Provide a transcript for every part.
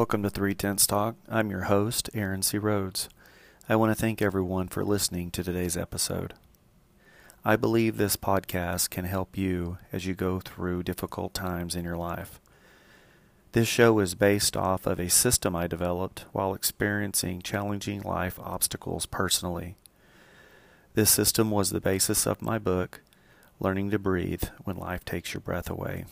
Welcome to 3 Tents Talk. I'm your host, Aaron C. Rhodes. I want to thank everyone for listening to today's episode. I believe this podcast can help you as you go through difficult times in your life. This show is based off of a system I developed while experiencing challenging life obstacles personally. This system was the basis of my book, Learning to Breathe When Life Takes Your Breath Away.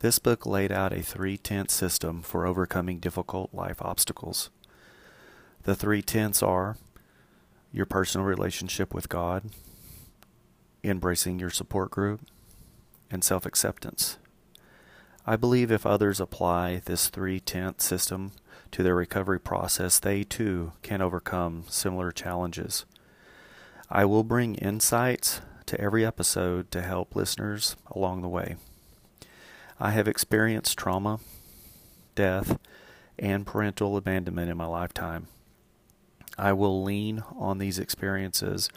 This book laid out a 3 Tenth system for overcoming difficult life obstacles. The 3 tenths are your personal relationship with God, embracing your support group, and self-acceptance. I believe if others apply this 3 tenth system to their recovery process, they too can overcome similar challenges. I will bring insights to every episode to help listeners along the way. I have experienced trauma, death, and parental abandonment in my lifetime. I will lean on these experiences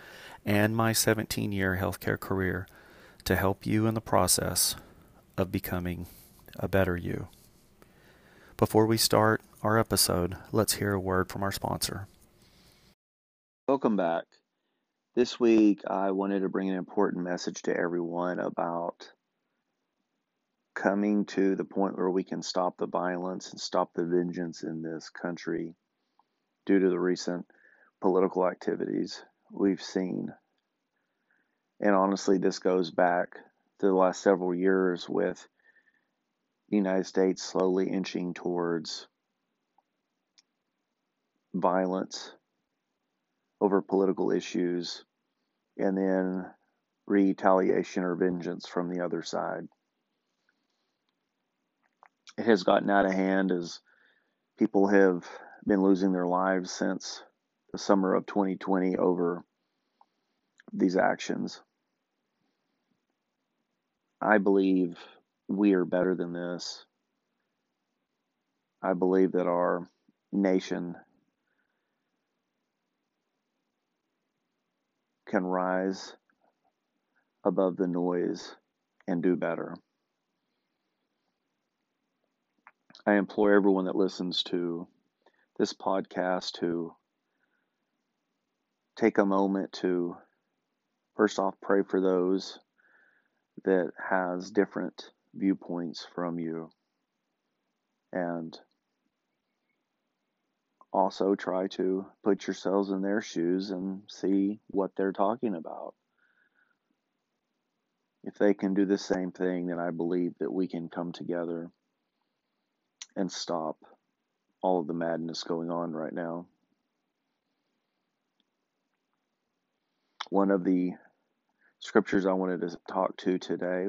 and my 17-year healthcare career to help you in the process of becoming a better you. Before we start our episode, let's hear a word from our sponsor. Welcome back. This week, I wanted to bring an important message to everyone about coming to the point where we can stop the violence and stop the vengeance in this country due to the recent political activities we've seen. And honestly, this goes back to the last several years with the United States slowly inching towards violence over political issues and then retaliation or vengeance from the other side. It has gotten out of hand as people have been losing their lives since the summer of 2020 over these actions. I believe we are better than this. I believe that our nation can rise above the noise and do better. I implore everyone that listens to this podcast to take a moment to, first off, pray for those that has different viewpoints from you. And also try to put yourselves in their shoes and see what they're talking about. If they can do the same thing, then I believe that we can come together and stop all of the madness going on right now. One of the scriptures I wanted to talk to today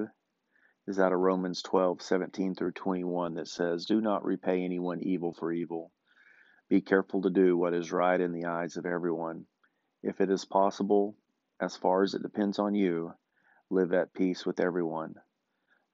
is out of Romans 12:17 through 21 that says, "Do not repay anyone evil for evil. Be careful to do what is right in the eyes of everyone. If it is possible, as far as it depends on you, live at peace with everyone.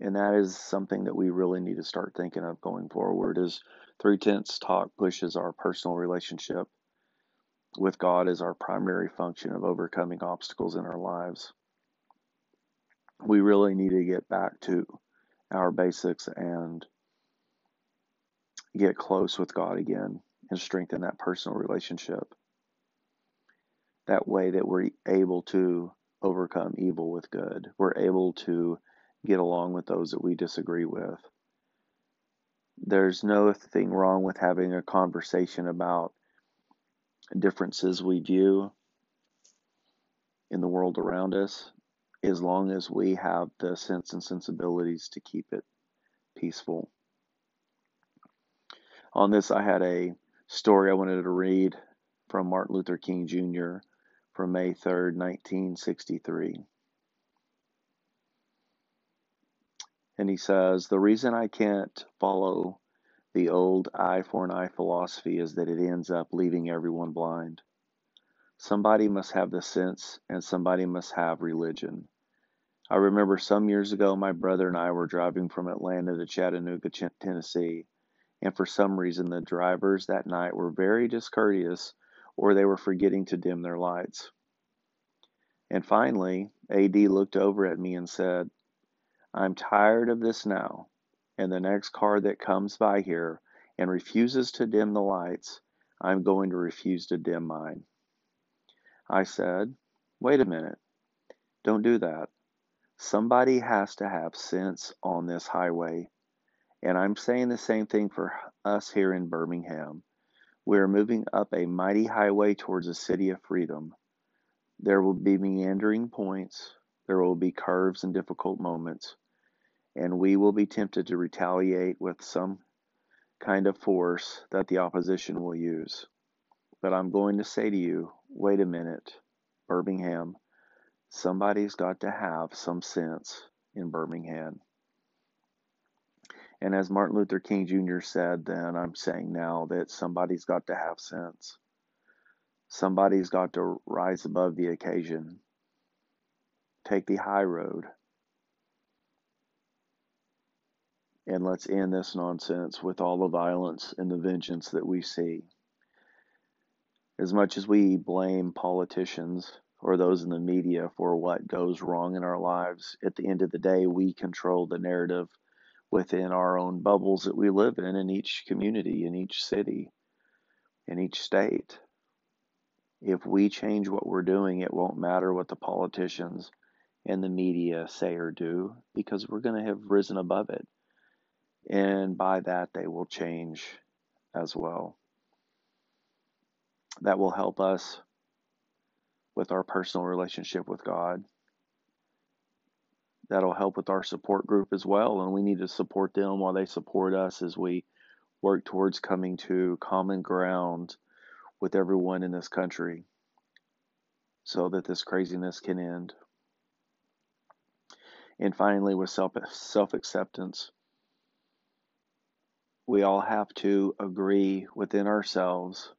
And that is something that we really need to start thinking of going forward, is 3 Tenths Talk pushes our personal relationship with God as our primary function of overcoming obstacles in our lives. We really need to get back to our basics and get close with God again and strengthen that personal relationship. That way that we're able to overcome evil with good. We're able to get along with those that we disagree with. There's nothing wrong with having a conversation about differences we view in the world around us, as long as we have the sense and sensibilities to keep it peaceful. On this, I had a story I wanted to read from Martin Luther King Jr. from May 3rd, 1963. And he says, "The reason I can't follow The old eye for an eye philosophy is that it ends up leaving everyone blind. Somebody must have the sense, and somebody must have religion. I remember some years ago, my brother and I were driving from Atlanta to Chattanooga, Tennessee, and for some reason the drivers that night were very discourteous, or they were forgetting to dim their lights. And finally, AD looked over at me and said, "I'm tired of this now, and the next car that comes by here and refuses to dim the lights, I'm going to refuse to dim mine." I said, "Wait a minute, don't do that. Somebody has to have sense on this highway." And I'm saying the same thing for us here in Birmingham. We are moving up a mighty highway towards a city of freedom. There will be meandering points. There will be curves and difficult moments. And we will be tempted to retaliate with some kind of force that the opposition will use. But I'm going to say to you, wait a minute, Birmingham. Somebody's got to have some sense in Birmingham. And as Martin Luther King Jr. said then, I'm saying now that somebody's got to have sense. Somebody's got to rise above the occasion. Take the high road. And let's end this nonsense with all the violence and the vengeance that we see. As much as we blame politicians or those in the media for what goes wrong in our lives, at the end of the day, we control the narrative within our own bubbles that we live in each community, in each city, in each state. If we change what we're doing, it won't matter what the politicians and the media say or do, because we're going to have risen above it. And by that, they will change as well. That will help us with our personal relationship with God. That'll help with our support group as well, and we need to support them while they support us as we work towards coming to common ground with everyone in this country so that this craziness can end. And finally, with self-acceptance, we all have to agree within ourselves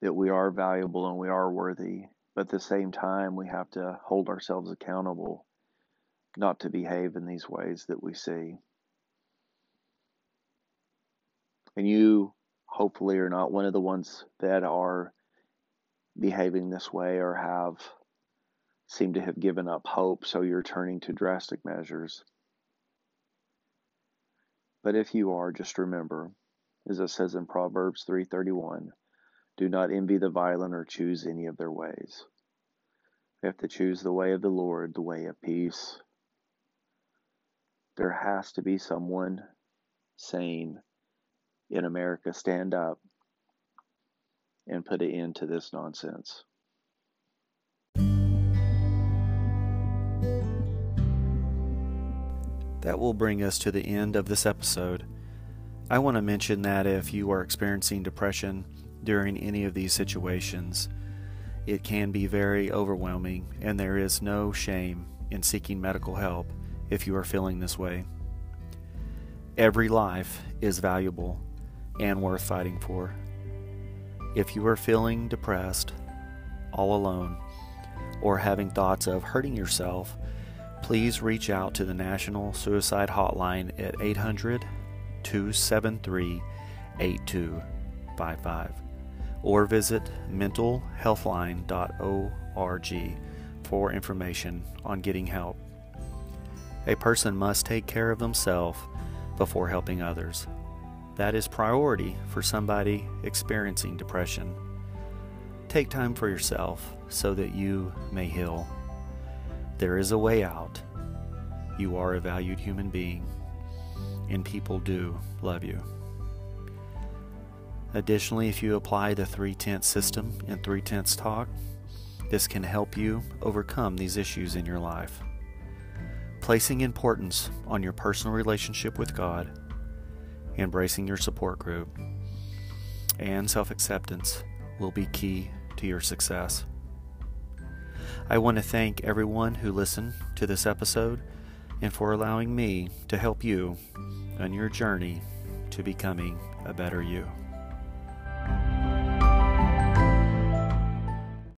that we are valuable and we are worthy. But at the same time, we have to hold ourselves accountable not to behave in these ways that we see. And you hopefully are not one of the ones that are behaving this way or have seem to have given up hope, so you're turning to drastic measures. But if you are, just remember, as it says in Proverbs 3:31, do not envy the violent or choose any of their ways. We have to choose the way of the Lord, the way of peace. There has to be someone sane in America stand up and put an end to this nonsense. That will bring us to the end of this episode. I want to mention that if you are experiencing depression during any of these situations, it can be very overwhelming, and there is no shame in seeking medical help if you are feeling this way. Every life is valuable and worth fighting for. If you are feeling depressed, all alone, or having thoughts of hurting yourself, please reach out to the National Suicide Hotline at 800-273-8255. Or visit mentalhealthline.org for information on getting help. A person must take care of themselves before helping others. That is priority for somebody experiencing depression. Take time for yourself so that you may heal. There is a way out. You are a valued human being, and people do love you. Additionally, if you apply the 3 Tenths System and 3 Tenths Talk, this can help you overcome these issues in your life. Placing importance on your personal relationship with God, embracing your support group, and self-acceptance will be key to your success. I want to thank everyone who listened to this episode and for allowing me to help you on your journey to becoming a better you.